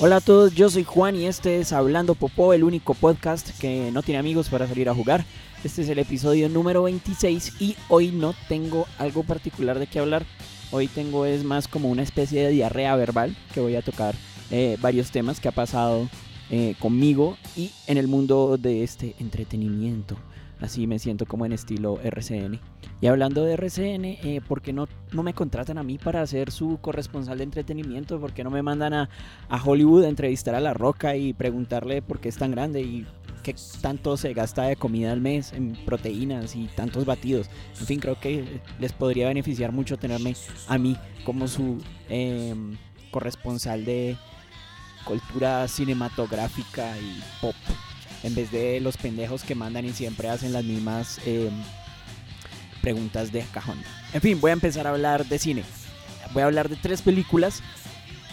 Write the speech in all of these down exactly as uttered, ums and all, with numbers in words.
Hola a todos, yo soy Juan y este es Hablando Popó, el único podcast que no tiene amigos para salir a jugar. Este es el episodio número veintiséis y hoy no tengo algo particular de qué hablar. Hoy tengo es más como una especie de diarrea verbal, que voy a tocar eh, varios temas que ha pasado eh, conmigo y en el mundo de este entretenimiento. Así me siento como en estilo R C N. Y hablando de R C N, eh, ¿por qué no, no me contratan a mí para ser su corresponsal de entretenimiento? ¿Por qué no me mandan a, a Hollywood a entrevistar a La Roca y preguntarle por qué es tan grande y qué tanto se gasta de comida al mes en proteínas y tantos batidos? En fin, creo que les podría beneficiar mucho tenerme a mí como su eh, corresponsal de cultura cinematográfica y pop, en vez de los pendejos que mandan y siempre hacen las mismas eh, preguntas de cajón. En fin, voy a empezar a hablar de cine. Voy a hablar de tres películas,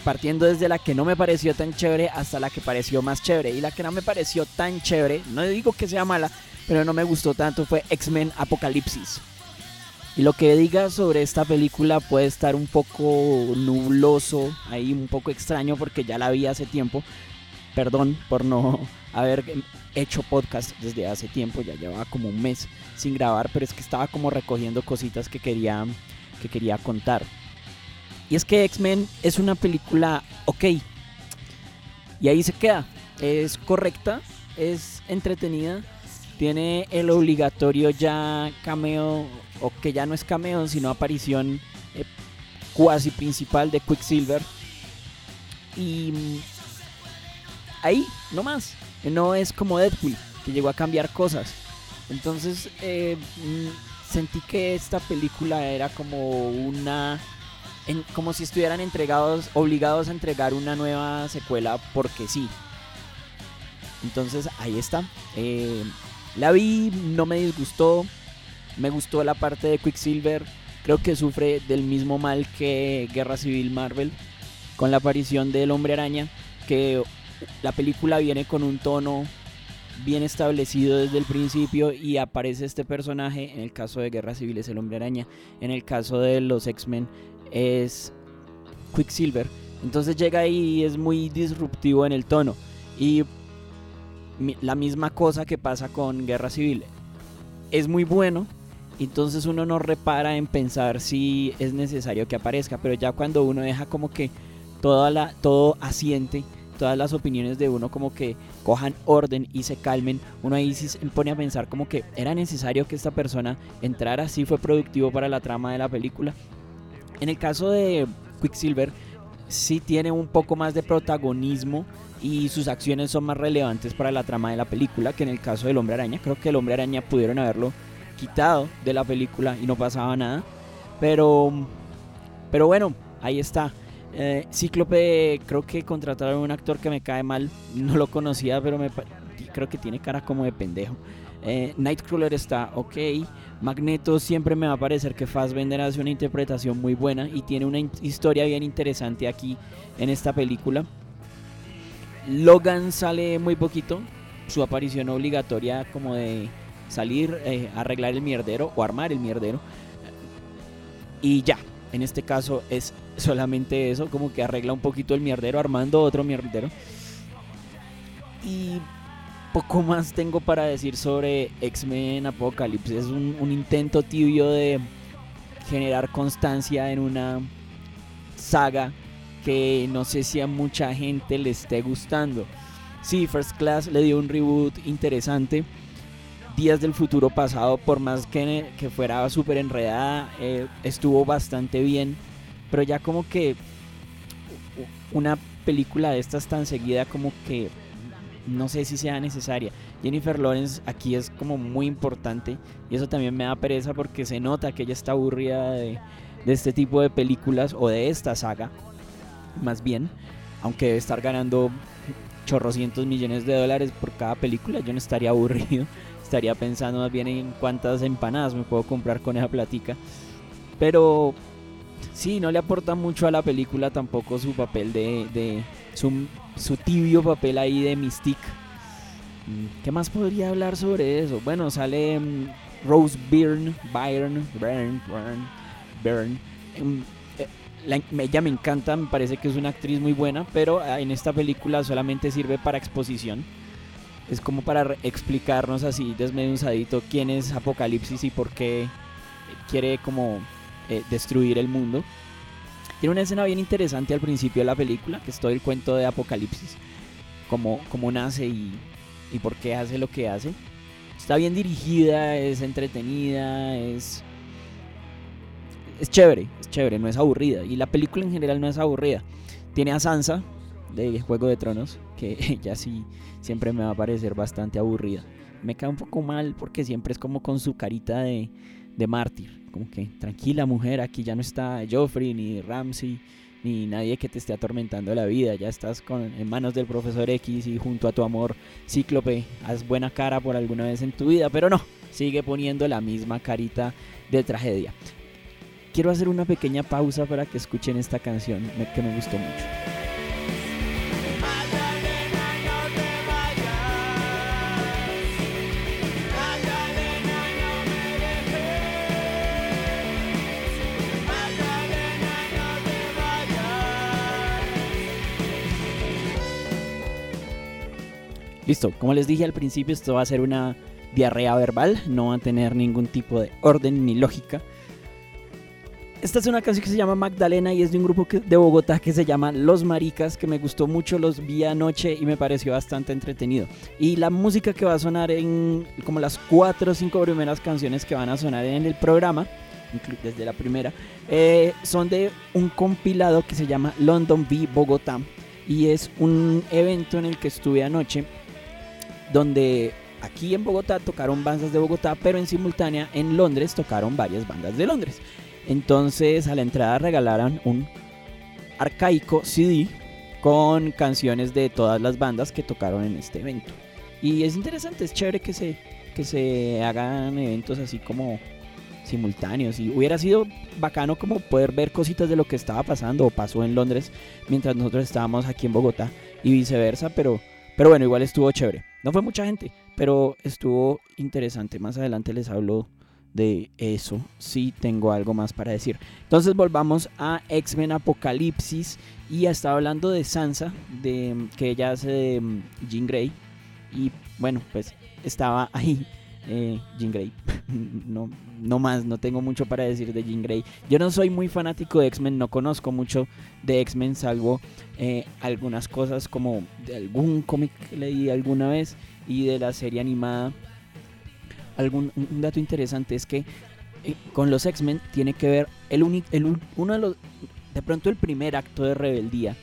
partiendo desde la que no me pareció tan chévere hasta la que pareció más chévere. Y la que no me pareció tan chévere, no digo que sea mala, pero no me gustó tanto, fue X-Men Apocalipsis. Y lo que diga sobre esta película puede estar un poco nubloso, ahí un poco extraño, porque ya la vi hace tiempo. Perdón por no haber hecho podcast desde hace tiempo, ya llevaba como un mes sin grabar, pero es que estaba como recogiendo cositas que quería, que quería contar. Y es que X-Men es una película ok, y ahí se queda. Es correcta, es entretenida, tiene el obligatorio ya cameo, o que ya no es cameo, sino aparición eh, cuasi principal de Quicksilver. Y ahí, no más. No es como Deadpool, que llegó a cambiar cosas. Entonces eh, sentí que esta película era como una... En, como si estuvieran entregados, obligados a entregar una nueva secuela porque sí. Entonces ahí está. Eh, la vi, no me disgustó. Me gustó la parte de Quicksilver. Creo que sufre del mismo mal que Guerra Civil Marvel, con la aparición del Hombre Araña, que... La película viene con un tono bien establecido desde el principio y aparece este personaje. En el caso de Guerra Civil es el Hombre Araña, en el caso de los X-Men es Quicksilver. Entonces llega ahí y es muy disruptivo en el tono. Y la misma cosa que pasa con Guerra Civil. Es muy bueno, entonces uno no repara en pensar si es necesario que aparezca, pero ya cuando uno deja como que toda la, todo asiente, todas las opiniones de uno como que cojan orden y se calmen, uno ahí se pone a pensar como que era necesario que esta persona entrara, sí fue productivo para la trama de la película. En el caso de Quicksilver sí tiene un poco más de protagonismo y sus acciones son más relevantes para la trama de la película que en el caso del Hombre Araña. Creo que el Hombre Araña pudieron haberlo quitado de la película y no pasaba nada, pero, pero bueno, ahí está. Eh, Cíclope, creo que contrataron a un actor que me cae mal, no lo conocía, pero me, creo que tiene cara como de pendejo. eh, Nightcrawler está ok. Magneto siempre me va a parecer que Fassbender hace una interpretación muy buena y tiene una in- historia bien interesante aquí en esta película. Logan sale muy poquito, su aparición obligatoria como de salir, eh, arreglar el mierdero o armar el mierdero, y ya. En este caso es solamente eso, como que arregla un poquito el mierdero, armando otro mierdero. Y poco más tengo para decir sobre X-Men Apocalipsis. Es un, un intento tibio de generar constancia en una saga que no sé si a mucha gente le esté gustando. Sí, First Class le dio un reboot interesante. Días del Futuro Pasado, por más que, que fuera súper enredada, eh, estuvo bastante bien, pero ya como que una película de estas tan seguida como que no sé si sea necesaria. Jennifer Lawrence aquí es como muy importante y eso también me da pereza porque se nota que ella está aburrida de, de este tipo de películas o de esta saga, más bien, aunque debe estar ganando chorrocientos millones de dólares por cada película. Yo no estaría aburrido, estaría pensando más bien en cuántas empanadas me puedo comprar con esa platica. Pero sí, no le aporta mucho a la película tampoco su papel de, de su, su tibio papel ahí de Mystique. ¿Qué más podría hablar sobre eso? Bueno, sale Rose Byrne Byrne Byrne Byrne, Byrne. La, ella me encanta, me parece que es una actriz muy buena, pero en esta película solamente sirve para exposición. Es como para explicarnos así desmenuzadito quién es Apocalipsis y por qué quiere como eh, destruir el mundo. Tiene una escena bien interesante al principio de la película, que es todo el cuento de Apocalipsis, cómo, cómo nace y, y por qué hace lo que hace. Está bien dirigida, es entretenida, es... Es chévere, es chévere, no es aburrida. Y la película en general no es aburrida. Tiene a Sansa, de Juego de Tronos, que ella sí siempre me va a parecer bastante aburrida. Me cae un poco mal porque siempre es como con su carita de, de mártir. Como que, tranquila mujer, aquí ya no está Joffrey, ni Ramsay, ni nadie que te esté atormentando la vida. Ya estás con, en manos del Profesor X y junto a tu amor, Cíclope. Haz buena cara por alguna vez en tu vida, pero no, sigue poniendo la misma carita de tragedia. Quiero hacer una pequeña pausa para que escuchen esta canción que me gustó mucho. Listo, como les dije al principio, esto va a ser una diarrea verbal, no va a tener ningún tipo de orden ni lógica. Esta es una canción que se llama Magdalena y es de un grupo de Bogotá que se llama Los Maricas, que me gustó mucho, los vi anoche y me pareció bastante entretenido. Y la música que va a sonar en como las cuatro o cinco primeras canciones que van a sonar en el programa, desde la primera, eh, son de un compilado que se llama London v Bogotá. Y es un evento en el que estuve anoche, donde aquí en Bogotá tocaron bandas de Bogotá, pero en simultánea en Londres tocaron varias bandas de Londres. Entonces a la entrada regalaron un arcaico C D con canciones de todas las bandas que tocaron en este evento. Y es interesante, es chévere que se, que se hagan eventos así como simultáneos. Y hubiera sido bacano como poder ver cositas de lo que estaba pasando o pasó en Londres mientras nosotros estábamos aquí en Bogotá y viceversa. Pero, pero bueno, igual estuvo chévere. No fue mucha gente, pero estuvo interesante. Más adelante les hablo de eso, sí tengo algo más para decir. Entonces volvamos a X-Men Apocalipsis y estaba hablando de Sansa, de, que ella hace de Jean Grey. Y bueno, pues estaba ahí eh, Jean Grey. no, no más, no tengo mucho para decir de Jean Grey. Yo no soy muy fanático de X-Men, no conozco mucho de X-Men, salvo eh, algunas cosas como de algún cómic que leí alguna vez y de la serie animada. Algún, un dato interesante es que eh, con los X-Men tiene que ver el, uni, el uno de los de pronto el primer acto de rebeldía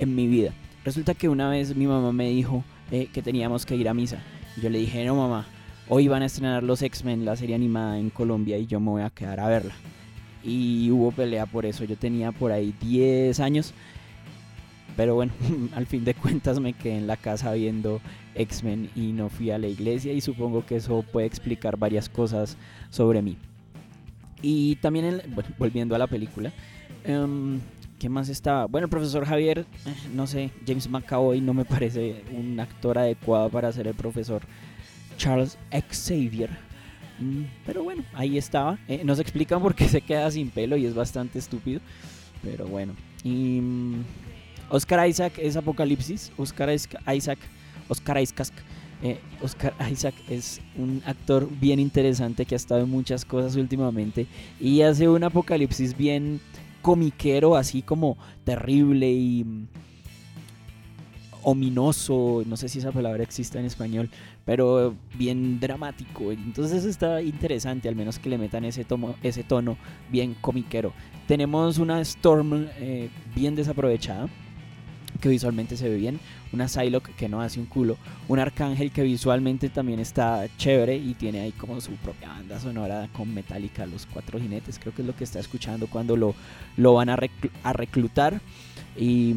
en mi vida. Resulta que una vez mi mamá me dijo eh, que teníamos que ir a misa. Yo le dije, no mamá, hoy van a estrenar los X-Men, la serie animada en Colombia, y yo me voy a quedar a verla. Y hubo pelea por eso, yo tenía por ahí diez años, pero bueno, al fin de cuentas me quedé en la casa viendo X-Men y no fui a la iglesia, y supongo que eso puede explicar varias cosas sobre mí. Y también, el, bueno, volviendo a la película, um, ¿qué más estaba? Bueno, el profesor Javier, no sé, James McAvoy no me parece un actor adecuado para ser el profesor Charles Xavier, pero bueno, ahí estaba. Eh, nos explican por qué se queda sin pelo y es bastante estúpido, pero bueno. Y Oscar Isaac es Apocalipsis, Oscar Isaac... Oscar Isaac, eh, Oscar Isaac es un actor bien interesante que ha estado en muchas cosas últimamente y hace un Apocalipsis bien comiquero, así como terrible y ominoso, no sé si esa palabra existe en español, pero bien dramático. Entonces está interesante, al menos que le metan ese, tomo, ese tono bien comiquero. Tenemos una Storm eh, bien desaprovechada, que visualmente se ve bien, una Psylocke que no hace un culo, un Arcángel que visualmente también está chévere y tiene ahí como su propia banda sonora con Metallica, los cuatro jinetes, creo que es lo que está escuchando cuando lo, lo van a, recl- a reclutar. Y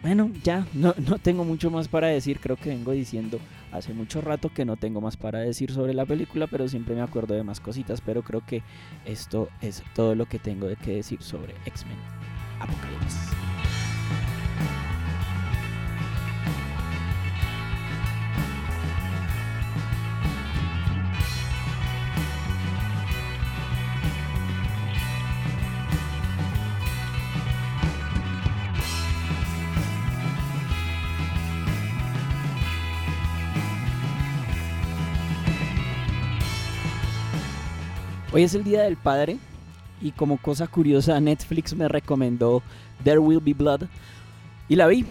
bueno, ya no, no tengo mucho más para decir, creo que vengo diciendo hace mucho rato que no tengo más para decir sobre la película, pero siempre me acuerdo de más cositas, pero creo que esto es todo lo que tengo de que decir sobre X-Men Apocalipsis. Hoy es el Día del Padre y como cosa curiosa Netflix me recomendó There Will Be Blood y la vi.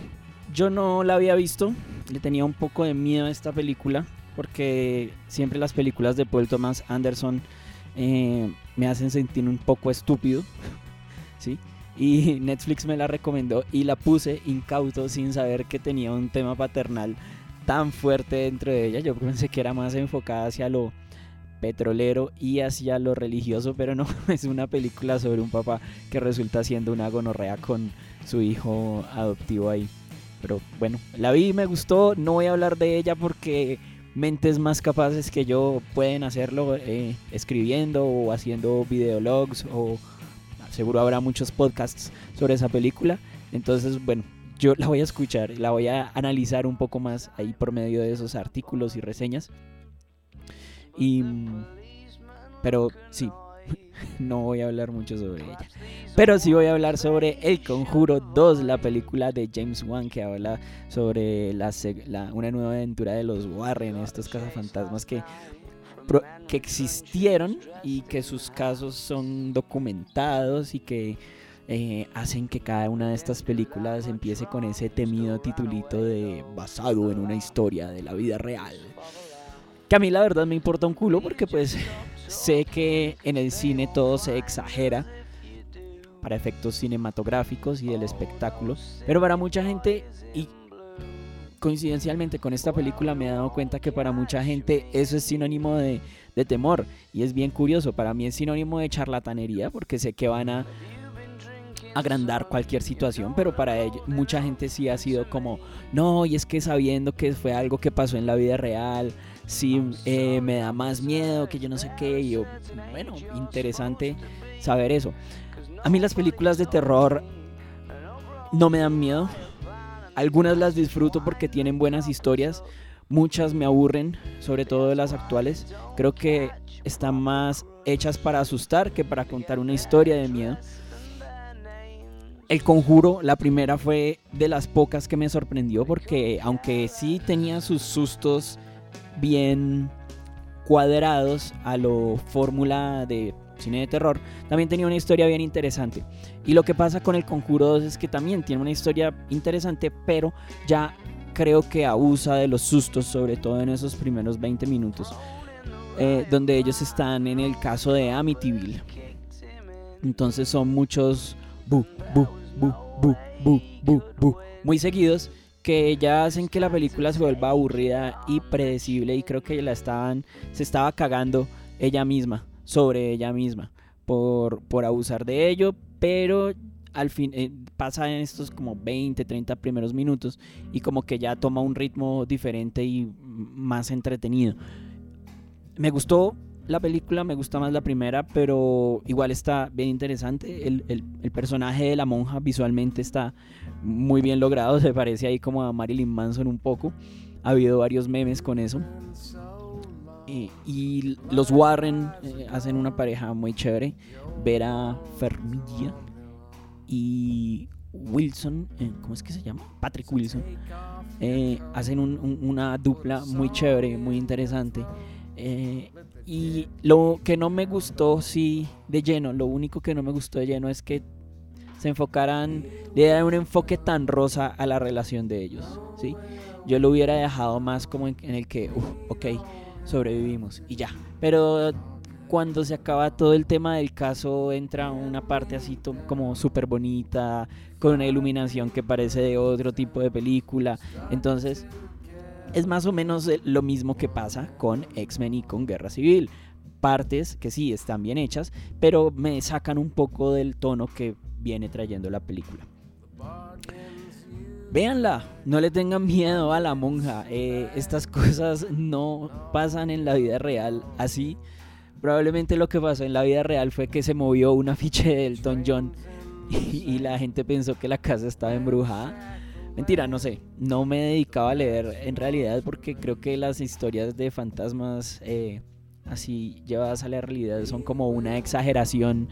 Yo no la había visto, le tenía un poco de miedo a esta película porque siempre las películas de Paul Thomas Anderson eh, me hacen sentir un poco estúpido, ¿sí? Y Netflix me la recomendó y la puse incauto sin saber que tenía un tema paternal tan fuerte dentro de ella. Yo pensé que era más enfocada hacia lo petrolero y hacia lo religioso, pero no, es una película sobre un papá que resulta siendo una gonorrea con su hijo adoptivo ahí. Pero bueno, la vi y me gustó. No voy a hablar de ella porque mentes más capaces que yo pueden hacerlo eh, escribiendo o haciendo videologs, o seguro habrá muchos podcasts sobre esa película. Entonces, bueno, yo la voy a escuchar, la voy a analizar un poco más ahí por medio de esos artículos y reseñas. Y, pero sí, no voy a hablar mucho sobre ella. Pero sí voy a hablar sobre El Conjuro dos, la película de James Wan, que habla sobre la, la, una nueva aventura de los Warren, estos cazafantasmas que, que existieron y que sus casos son documentados y que eh, hacen que cada una de estas películas empiece con ese temido titulito de basado en una historia de la vida real. Que a mí la verdad me importa un culo porque pues sé que en el cine todo se exagera para efectos cinematográficos y del espectáculo, pero para mucha gente, y coincidencialmente con esta película me he dado cuenta que para mucha gente eso es sinónimo de, de temor, y es bien curioso. Para mí es sinónimo de charlatanería porque sé que van a agrandar cualquier situación, pero para ellos, mucha gente sí ha sido como no, y es que sabiendo que fue algo que pasó en la vida real, sí eh, me da más miedo que yo no sé qué. Y yo, bueno, interesante saber eso. A mí las películas de terror no me dan miedo, algunas las disfruto porque tienen buenas historias, muchas me aburren, sobre todo de las actuales. Creo que están más hechas para asustar que para contar una historia de miedo. El Conjuro, la primera, fue de las pocas que me sorprendió porque aunque sí tenía sus sustos bien cuadrados a lo fórmula de cine de terror, también tenía una historia bien interesante. Y lo que pasa con El Conjuro dos es que también tiene una historia interesante, pero ya creo que abusa de los sustos, sobre todo en esos primeros veinte minutos, eh, donde ellos están en el caso de Amityville. Entonces son muchos bu, bu, bu, bu, bu, bu, bu, muy seguidos, que ya hacen que la película se vuelva aburrida y predecible, y creo que la estaban, se estaba cagando ella misma, sobre ella misma, por, por abusar de ello. Pero al fin eh, pasa en estos como veinte, treinta primeros minutos y como que ya toma un ritmo diferente y más entretenido. Me gustó la película, me gusta más la primera, pero igual está bien interesante. El, el, el personaje de la monja visualmente está muy bien logrado, se parece ahí como a Marilyn Manson un poco. Ha habido varios memes con eso. Eh, y los Warren eh, hacen una pareja muy chévere. Vera Farmiga y Wilson, eh, ¿cómo es que se llama? Patrick Wilson. Eh, hacen un, un, una dupla muy chévere, muy interesante. Eh, y lo que no me gustó sí de lleno, lo único que no me gustó de lleno es que se enfocaran, le dieran un enfoque tan rosa a la relación de ellos, ¿sí? Yo lo hubiera dejado más como en, en el que, uff, ok, sobrevivimos y ya. Pero cuando se acaba todo el tema del caso, entra una parte así to- como súper bonita, con una iluminación que parece de otro tipo de película. Entonces es más o menos lo mismo que pasa con X-Men y con Guerra Civil. Partes que sí están bien hechas, pero me sacan un poco del tono que viene trayendo la película. Véanla, no le tengan miedo a la monja. Eh, estas cosas no pasan en la vida real así. Probablemente lo que pasó en la vida real fue que se movió un afiche de Elton John y, y la gente pensó que la casa estaba embrujada. Mentira, no sé, no me dedicaba a leer en realidad porque creo que las historias de fantasmas eh, así llevadas a la realidad son como una exageración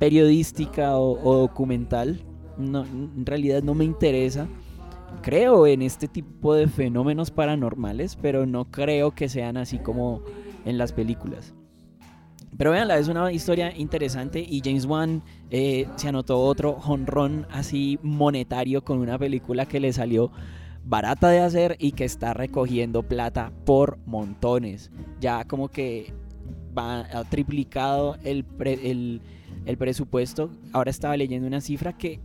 periodística o, o documental. No, en realidad no me interesa. Creo en este tipo de fenómenos paranormales, pero no creo que sean así como en las películas. Pero véanla, es una historia interesante y James Wan eh, se anotó otro jonrón así monetario con una película que le salió barata de hacer y que está recogiendo plata por montones. Ya como que va, ha triplicado el, pre, el, el presupuesto. Ahora estaba leyendo una cifra que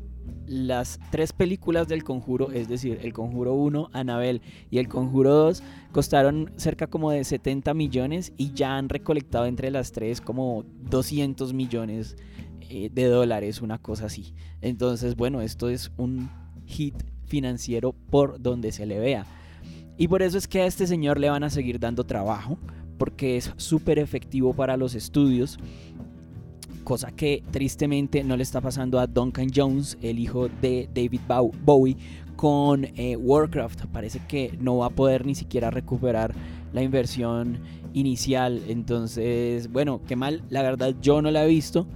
las tres películas del Conjuro, es decir, El Conjuro uno, Annabelle y El Conjuro dos, costaron cerca como de setenta millones y ya han recolectado entre las tres como doscientos millones eh, de dólares, una cosa así. Entonces, bueno, esto es un hit financiero por donde se le vea. Y por eso es que a este señor le van a seguir dando trabajo, porque es súper efectivo para los estudios. Cosa que tristemente no le está pasando a Duncan Jones, el hijo de David Bowie, con eh, Warcraft. Parece que no va a poder ni siquiera recuperar la inversión inicial. Entonces, bueno, qué mal. La verdad, yo no la he visto.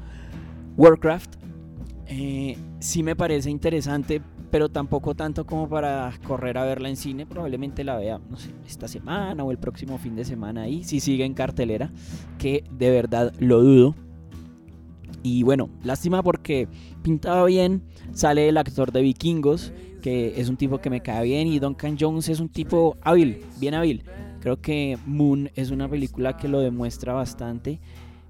Warcraft eh, sí me parece interesante, pero tampoco tanto como para correr a verla en cine. Probablemente la vea, no sé, esta semana o el próximo fin de semana ahí, si sigue en cartelera, que de verdad lo dudo. Y bueno, lástima porque pintaba bien, sale el actor de Vikingos, que es un tipo que me cae bien, y Duncan Jones es un tipo hábil, bien hábil. Creo que Moon es una película que lo demuestra bastante.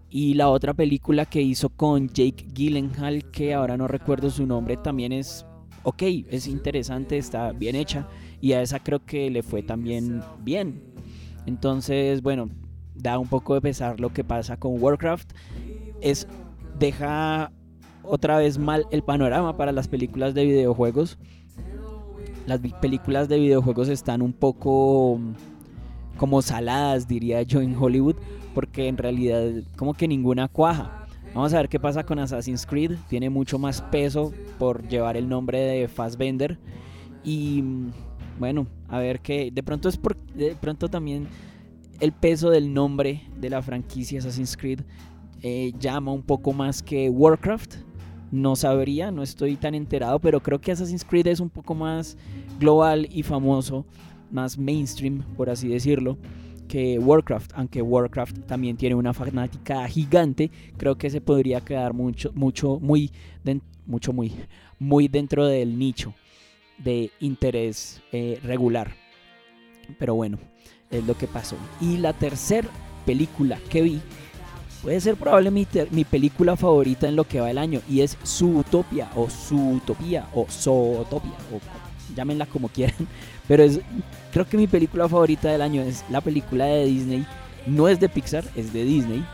Y la otra película que hizo con Jake Gyllenhaal, que ahora no recuerdo su nombre, también es ok, es interesante, está bien hecha, y a esa creo que le fue también bien. Entonces, bueno, da un poco de pesar lo que pasa con Warcraft. Es... deja otra vez mal el panorama para las películas de videojuegos. Las películas de videojuegos están un poco como saladas, diría yo, en Hollywood, porque en realidad como que ninguna cuaja. Vamos a ver qué pasa con Assassin's Creed. Tiene mucho más peso por llevar el nombre de Fassbender. Y bueno, a ver qué. De pronto es por, de pronto también el peso del nombre de la franquicia Assassin's Creed Eh, llama un poco más que Warcraft. No sabría, no estoy tan enterado, pero creo que Assassin's Creed es un poco más global y famoso, más mainstream, por así decirlo, que Warcraft, aunque Warcraft también tiene una fanática gigante. Creo que se podría quedar mucho, mucho, muy, de, mucho, muy, muy dentro del nicho de interés eh, regular. Pero bueno, es lo que pasó. Y la tercera película que vi puede ser probablemente mi, mi película favorita en lo que va el año, y es Zootopia o Zootopia o Zootopia, o llámenla como quieran, pero es, creo que mi película favorita del año es la película de Disney, no es de Pixar, es de Disney,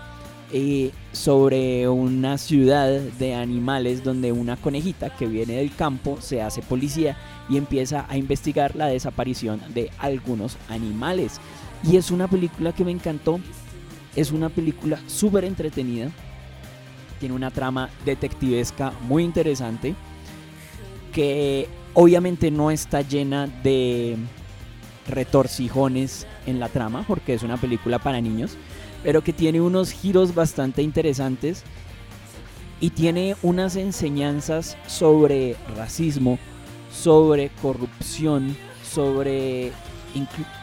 eh, sobre una ciudad de animales donde una conejita que viene del campo se hace policía y empieza a investigar la desaparición de algunos animales. Y es una película que me encantó. Es una película súper entretenida, tiene una trama detectivesca muy interesante, que obviamente no está llena de retorcijones en la trama, porque es una película para niños, pero que tiene unos giros bastante interesantes y tiene unas enseñanzas sobre racismo, sobre corrupción, sobre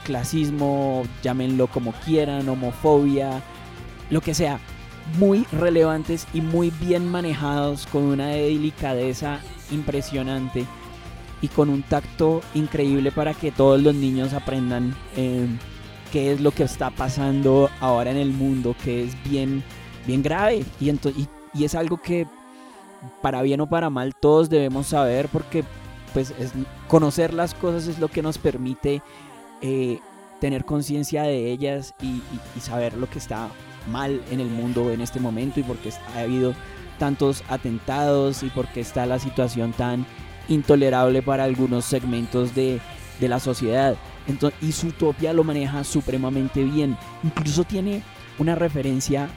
clasismo, llámenlo como quieran, homofobia, lo que sea, muy relevantes y muy bien manejados, con una delicadeza impresionante y con un tacto increíble para que todos los niños aprendan eh, qué es lo que está pasando ahora en el mundo, que es bien, bien grave, y, ento- y, y es algo que, para bien o para mal, todos debemos saber, porque pues es, conocer las cosas es lo que nos permite Eh, tener conciencia de ellas y, y, y saber lo que está mal en el mundo en este momento, y por qué ha habido tantos atentados y por qué está la situación tan intolerable para algunos segmentos de, de la sociedad. Entonces, y Zootopia lo maneja supremamente bien. Incluso tiene una referencia,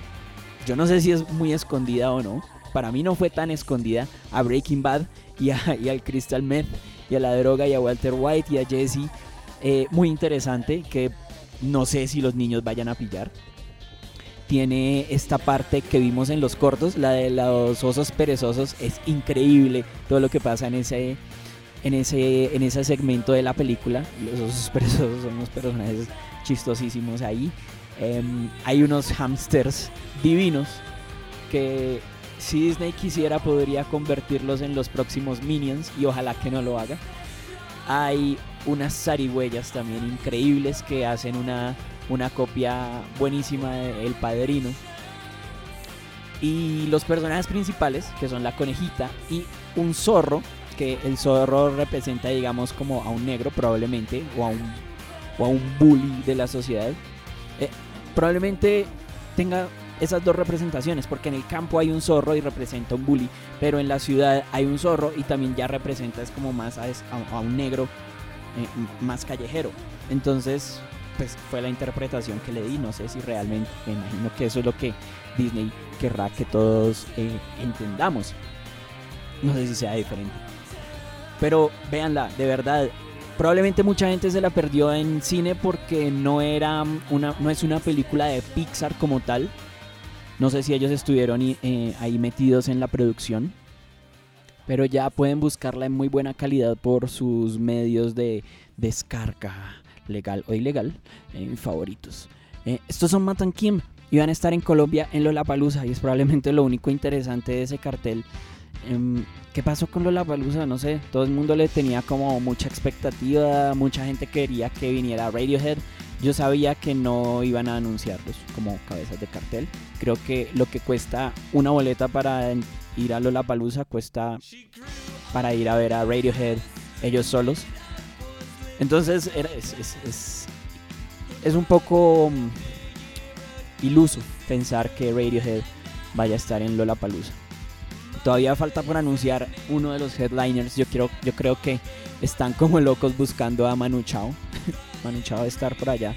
yo no sé si es muy escondida o no, para mí no fue tan escondida, a Breaking Bad y, a, y al Crystal Meth y a la droga y a Walter White y a Jesse. Eh, muy interesante, que no sé si los niños vayan a pillar. Tiene esta parte que vimos en los cortos, la de los osos perezosos. Es increíble todo lo que pasa en ese, en ese, en ese segmento de la película. Los osos perezosos son unos personajes chistosísimos ahí. Eh, hay unos hamsters divinos que si Disney quisiera podría convertirlos en los próximos Minions, y ojalá que no lo haga. Hay unas zarigüeyas también increíbles que hacen una, una copia buenísima de El Padrino. Y los personajes principales, que son la conejita y un zorro, que el zorro representa, digamos, como a un negro probablemente, o a un, o a un bully de la sociedad. Eh, probablemente tenga esas dos representaciones, porque en el campo hay un zorro y representa un bully, pero en la ciudad hay un zorro y también ya representa, es como más a, a un negro eh, más callejero. Entonces, pues fue la interpretación que le di. No sé si realmente, me imagino que eso es lo que Disney querrá que todos eh, entendamos. No sé si sea diferente, pero véanla, de verdad. Probablemente mucha gente se la perdió en cine porque no era una, no es una película de Pixar como tal. No sé si ellos estuvieron eh, ahí metidos en la producción, pero ya pueden buscarla en muy buena calidad por sus medios de descarga, legal o ilegal, eh, favoritos. Eh, estos son Matt and Kim y van a estar en Colombia en Lollapalooza, y es probablemente lo único interesante de ese cartel. ¿Qué pasó con Lollapalooza? No sé, todo el mundo le tenía como mucha expectativa, mucha gente quería que viniera Radiohead. Yo sabía que no iban a anunciarlos como cabezas de cartel. Creo que lo que cuesta una boleta para ir a Lollapalooza cuesta para ir a ver a Radiohead ellos solos. Entonces era, es, es, es, es un poco iluso pensar que Radiohead vaya a estar en Lollapalooza. Todavía falta por anunciar uno de los headliners. Yo, quiero, yo creo que están como locos buscando a Manu Chao. Manu Chao va a estar por allá,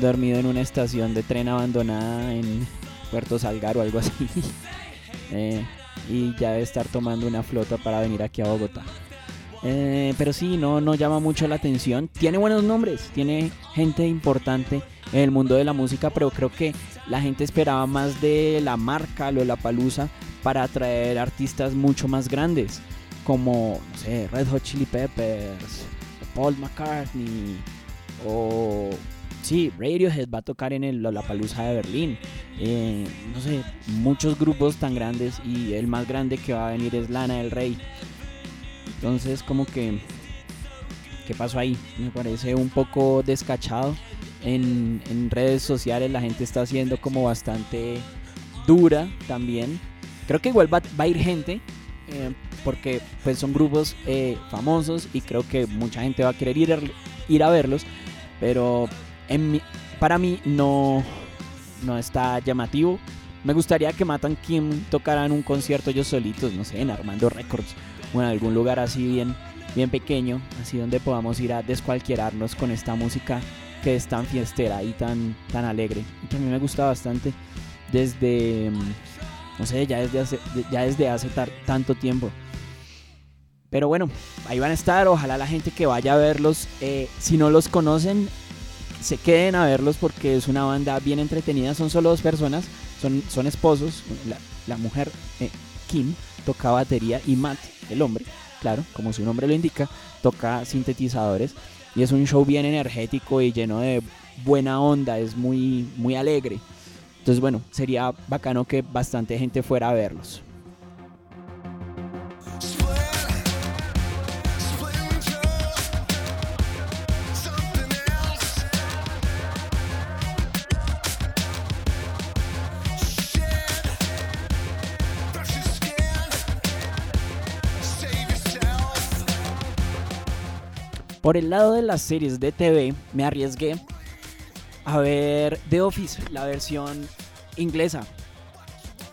dormido en una estación de tren abandonada en Puerto Salgar o algo así. eh, y ya debe estar tomando una flota para venir aquí a Bogotá. Eh, pero sí, no, no llama mucho la atención. Tiene buenos nombres, tiene gente importante en el mundo de la música, pero creo que la gente esperaba más de la marca Lollapalooza para atraer artistas mucho más grandes, como, no sé, Red Hot Chili Peppers, Paul McCartney, o sí, Radiohead va a tocar en el Lollapalooza de Berlín. Eh, no sé, muchos grupos tan grandes, y el más grande que va a venir es Lana del Rey. Entonces, como que, ¿qué pasó ahí? Me parece un poco descachado. En, en redes sociales la gente está siendo como bastante dura también. Creo que igual va, va a ir gente, eh, porque pues son grupos eh, famosos, y creo que mucha gente va a querer ir a, ir a verlos, pero en mi, para mí no, no está llamativo. Me gustaría que Matt and Kim tocaran un concierto ellos solitos, no sé, en Armando Records, o en algún lugar así bien, bien pequeño, así donde podamos ir a descualquierarnos con esta música que es tan fiestera y tan, tan alegre, y que a mí me gusta bastante desde... No sé, ya desde hace, ya desde hace tar, tanto tiempo. Pero bueno, ahí van a estar. Ojalá la gente que vaya a verlos, eh, si no los conocen, se queden a verlos, porque es una banda bien entretenida. Son solo dos personas, son, son esposos. La, la mujer, eh, Kim, toca batería, y Matt, el hombre, claro, como su nombre lo indica, toca sintetizadores. Y es un show bien energético y lleno de buena onda, es muy, muy alegre. Entonces, bueno, sería bacano que bastante gente fuera a verlos. Por el lado de las series de T V, me arriesgué a ver The Office, la versión inglesa.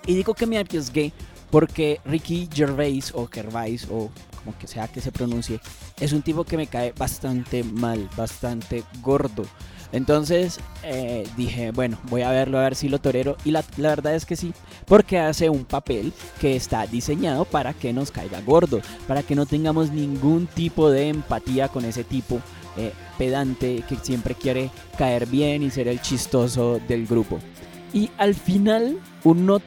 Y digo que me arriesgué porque Ricky Gervais, o Gervais, o como que sea que se pronuncie, es un tipo que me cae bastante mal, bastante gordo. Entonces eh, dije, bueno, voy a verlo, a ver si lo torero. Y la, la verdad es que sí, porque hace un papel que está diseñado para que nos caiga gordo, para que no tengamos ningún tipo de empatía con ese tipo Eh, pedante que siempre quiere caer bien y ser el chistoso del grupo. Y al final uno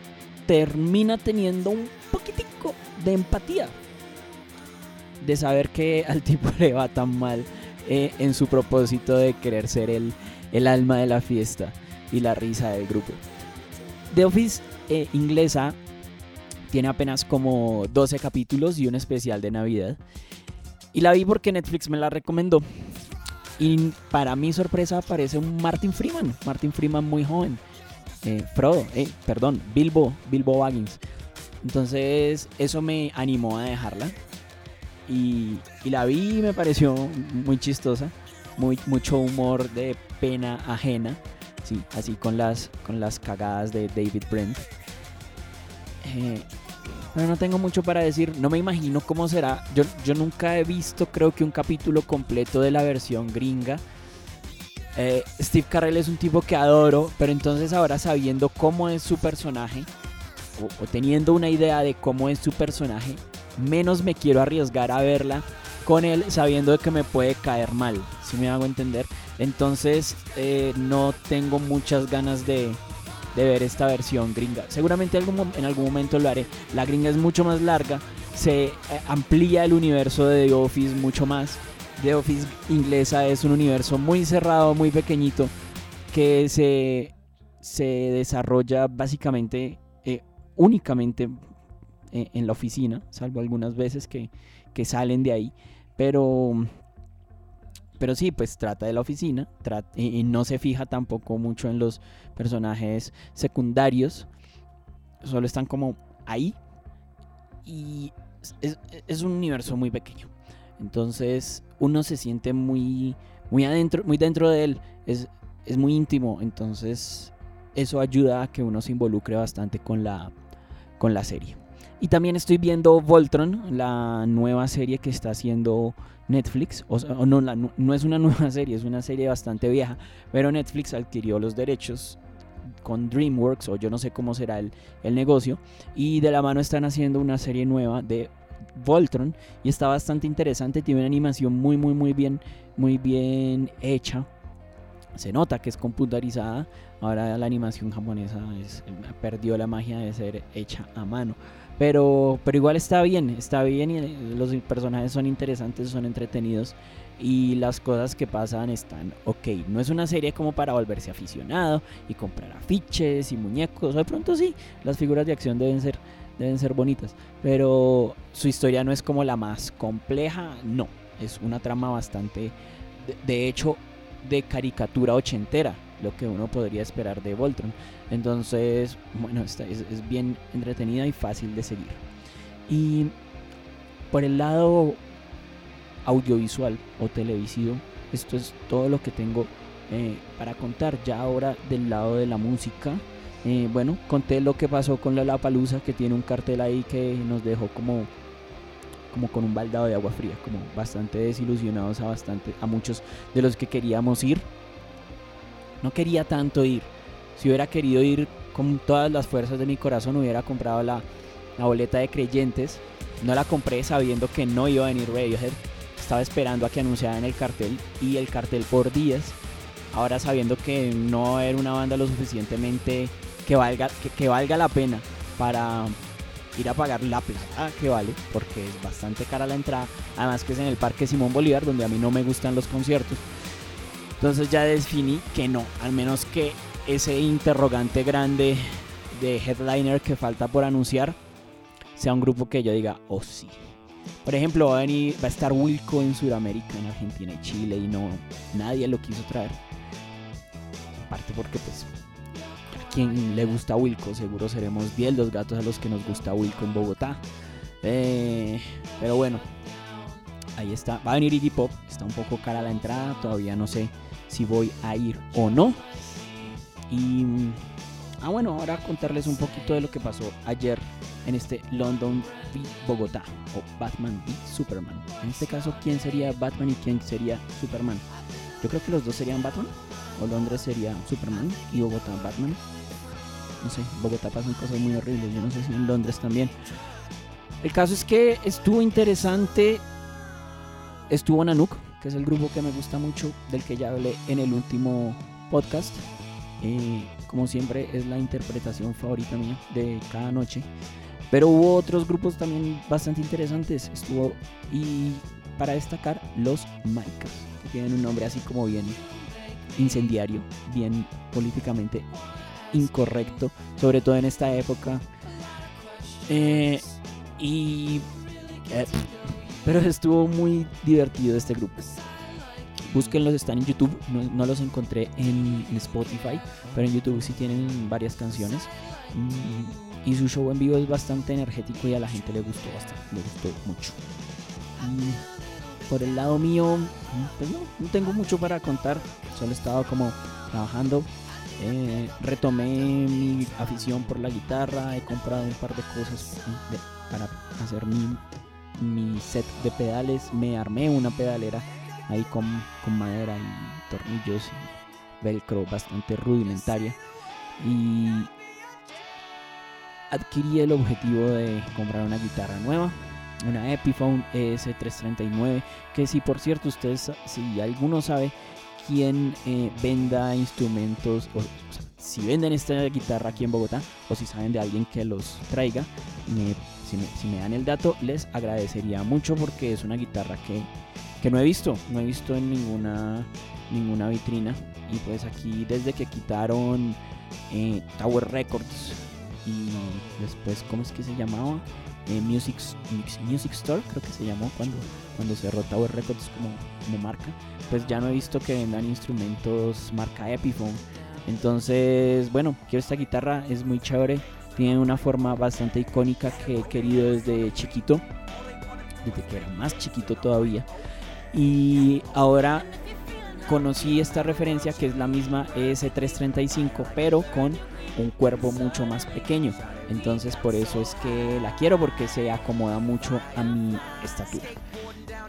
termina teniendo un poquitico de empatía, de saber que al tipo le va tan mal eh, en su propósito de querer ser el, el alma de la fiesta. y la risa del grupo. The Office eh, inglesa tiene apenas como doce capítulos y un especial de Navidad. Y la vi porque Netflix me la recomendó. Y para mi sorpresa aparece un Martin Freeman. Martin Freeman muy joven. Eh, Frodo, eh, perdón, Bilbo, Bilbo Baggins. Entonces eso me animó a dejarla. Y, y la vi y me pareció muy chistosa. Muy, mucho humor de pena ajena. Sí, así con las, con las cagadas de David Brent. Eh, pero no tengo mucho para decir. No me imagino cómo será. Yo, yo nunca he visto, creo que, un capítulo completo de la versión gringa. Eh, Steve Carell es un tipo que adoro, pero entonces ahora sabiendo cómo es su personaje, o, o teniendo una idea de cómo es su personaje, menos me quiero arriesgar a verla con él sabiendo de que me puede caer mal, si me hago entender. Entonces eh, no tengo muchas ganas de... de ver esta versión gringa. Seguramente en algún momento lo haré. La gringa es mucho más larga, se amplía el universo de The Office mucho más. The Office inglesa es un universo muy cerrado, muy pequeñito, que se, se desarrolla básicamente eh, únicamente eh, en la oficina, salvo algunas veces que, que salen de ahí. Pero... Pero sí, pues trata de la oficina trata, y no se fija tampoco mucho en los personajes secundarios. Solo están como ahí. Y es, es un universo muy pequeño. Entonces uno se siente muy, muy adentro, muy dentro de él. Es, es muy íntimo. Entonces eso ayuda a que uno se involucre bastante con la, con la serie. Y también estoy viendo Voltron, la nueva serie que está haciendo Netflix, o sea, no, la, no es una nueva serie, es una serie bastante vieja, pero Netflix adquirió los derechos con DreamWorks, o yo no sé cómo será el, el negocio, y de la mano están haciendo una serie nueva de Voltron, y está bastante interesante, tiene una animación muy muy muy bien, muy bien hecha, se nota que es computarizada, ahora la animación japonesa es, perdió la magia de ser hecha a mano. Pero, pero igual está bien, está bien y los personajes son interesantes, son entretenidos y las cosas que pasan están ok. No es una serie como para volverse aficionado y comprar afiches y muñecos. De pronto sí, las figuras de acción deben ser, deben ser bonitas, pero su historia no es como la más compleja, no. Es una trama bastante, de, de hecho, de caricatura ochentera, lo que uno podría esperar de Voltron. Entonces, bueno, esta es, es bien entretenida y fácil de seguir. Y por el lado audiovisual o televisivo, esto es todo lo que tengo eh, para contar. Ya ahora del lado de la música, eh, bueno, conté lo que pasó con Lollapalooza, que tiene un cartel ahí que nos dejó como, como con un baldado de agua fría, como bastante desilusionados a, bastante, a muchos de los que queríamos ir. No quería tanto ir. Si hubiera querido ir con todas las fuerzas de mi corazón, hubiera comprado la, la boleta de Creyentes. No la compré sabiendo que no iba a venir Radiohead. Estaba esperando a que anunciaran el cartel y el cartel por días. Ahora sabiendo que no era una banda lo suficientemente que valga, que, que valga la pena para ir a pagar la plata que vale, porque es bastante cara la entrada. Además que es en el Parque Simón Bolívar, donde a mí no me gustan los conciertos. Entonces ya definí que no, al menos que ese interrogante grande de headliner que falta por anunciar sea un grupo que yo diga, oh sí. Por ejemplo, va a, venir, va a estar Wilco en Sudamérica, en Argentina y Chile, y no, nadie lo quiso traer. Aparte porque pues, a quien le gusta Wilco, seguro seremos diez los gatos a los que nos gusta Wilco en Bogotá. Eh, pero bueno, ahí está, va a venir Iggy Pop, está un poco cara la entrada, todavía no sé si voy a ir o no. Y ah bueno, ahora contarles un poquito de lo que pasó ayer en este London v Bogotá, o Batman v Superman. En este caso, ¿quién sería Batman y quién sería Superman? Yo creo que los dos serían Batman, o Londres sería Superman y Bogotá Batman. No sé, en Bogotá pasan cosas muy horribles, yo no sé si en Londres también. El caso es que estuvo interesante. Estuvo Nanook, que es el grupo que me gusta mucho, del que ya hablé en el último podcast. Eh, como siempre, es la interpretación favorita mía de cada noche. Pero hubo otros grupos también bastante interesantes. Estuvo, y para destacar, los Maicas, que tienen un nombre así como bien incendiario, bien políticamente incorrecto, sobre todo en esta época. Eh, y eh, pero estuvo muy divertido este grupo. Búsquenlos, están en YouTube, no, no los encontré en, en Spotify, pero en YouTube sí tienen varias canciones. Y, y su show en vivo es bastante energético y a la gente le gustó bastante, le gustó mucho. Y por el lado mío, pues no, no tengo mucho para contar, solo he estado como trabajando. Eh, retomé mi afición por la guitarra, he comprado un par de cosas de, para hacer mi, mi set de pedales, me armé una pedalera ahí con, con madera y tornillos y velcro bastante rudimentaria, y adquirí el objetivo de comprar una guitarra nueva, una Epiphone E S trescientos treinta y nueve, que si por cierto ustedes, si alguno sabe quien eh, venda instrumentos, o, o sea, si venden esta guitarra aquí en Bogotá, o si saben de alguien que los traiga, me, si, me, si me dan el dato, les agradecería mucho, porque es una guitarra que, que no he visto, no he visto en ninguna, ninguna vitrina. Y pues aquí, desde que quitaron eh, Tower Records y después, ¿cómo es que se llamaba? Eh, Music, Music Store, creo que se llamó cuando, cuando cerró Tower Records como, como marca, pues ya no he visto que vendan instrumentos marca Epiphone. Entonces, bueno, quiero esta guitarra, es muy chévere, tiene una forma bastante icónica que he querido desde chiquito, desde que era más chiquito todavía, y ahora conocí esta referencia que es la misma E S trescientos treinta y cinco, pero con un cuerpo mucho más pequeño. Entonces por eso es que la quiero, porque se acomoda mucho a mi estatura.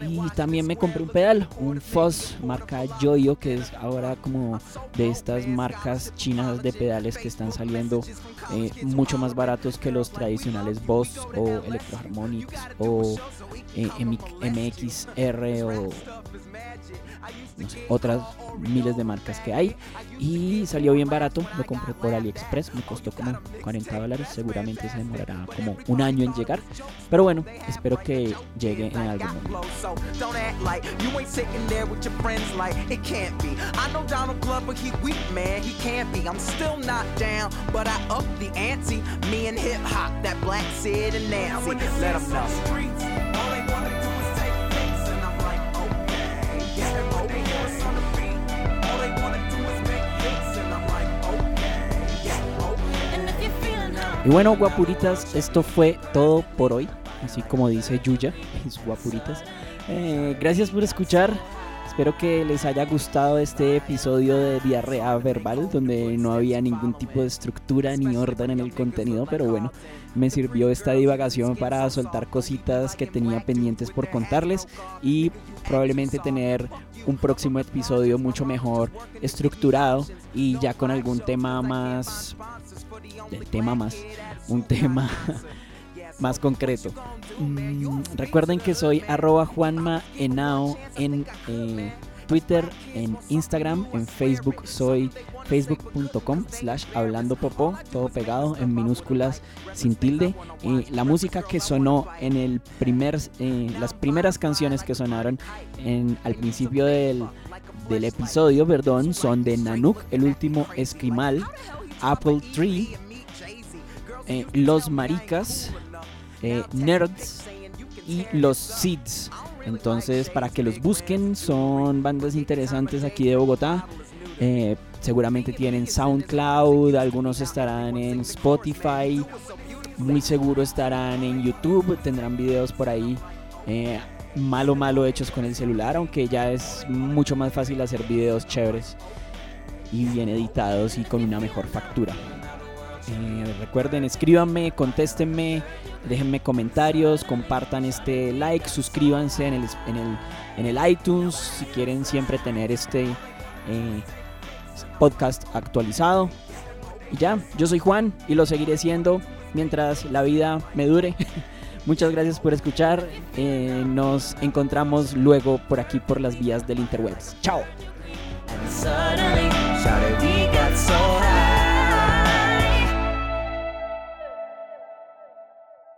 Y también me compré un pedal, un Foss marca Yoyo, que es ahora como de estas marcas chinas de pedales que están saliendo eh, mucho más baratos que los tradicionales Boss o Electro Harmonics o eh, M X R o no sé, otras miles de marcas que hay. Y salió bien barato, lo compré por AliExpress, me costó como cuarenta dólares, seguramente se demorará como un año en llegar, pero bueno, espero que llegue en algún momento. Don't act like you ain't sitting there with your friends like it can't be. I know Donald Glover, he weak, man, he can't be. I'm still not down, but I up the ante. Me and hip hop, that Black Sid and Nancy. Let them know. Y bueno, guapuritas, esto fue todo por hoy, así como dice Yuya y sus guapuritas. Eh, gracias por escuchar, espero que les haya gustado este episodio de Diarrea Verbal, donde no había ningún tipo de estructura ni orden en el contenido, pero bueno, me sirvió esta divagación para soltar cositas que tenía pendientes por contarles, y probablemente tener un próximo episodio mucho mejor estructurado y ya con algún tema más, el tema más, un tema... más concreto. Mm, recuerden que soy arroba Juanma Henao en eh, Twitter, en Instagram, en Facebook soy facebook.com slash hablando popó, todo pegado en minúsculas sin tilde. Eh, la música que sonó en el primer, eh, las primeras canciones que sonaron en, al principio del, del episodio, perdón, son de Nanook, El Último Esquimal, Apple Tree, eh, Los Maricas, Eh, Nerds y Los Seeds. Entonces, para que los busquen, son bandas interesantes aquí de Bogotá. eh, Seguramente tienen SoundCloud, algunos estarán en Spotify, muy seguro estarán en YouTube, tendrán videos por ahí eh, malo malo hechos con el celular, aunque ya es mucho más fácil hacer videos chéveres y bien editados y con una mejor factura. Eh, recuerden, escríbanme, contéstenme, déjenme comentarios, compartan este like, suscríbanse en el, en el, en el iTunes si quieren siempre tener este eh, podcast actualizado. Y ya, yo soy Juan y lo seguiré siendo mientras la vida me dure. Muchas gracias por escuchar, eh, nos encontramos luego por aquí por las vías del interwebs. Chao.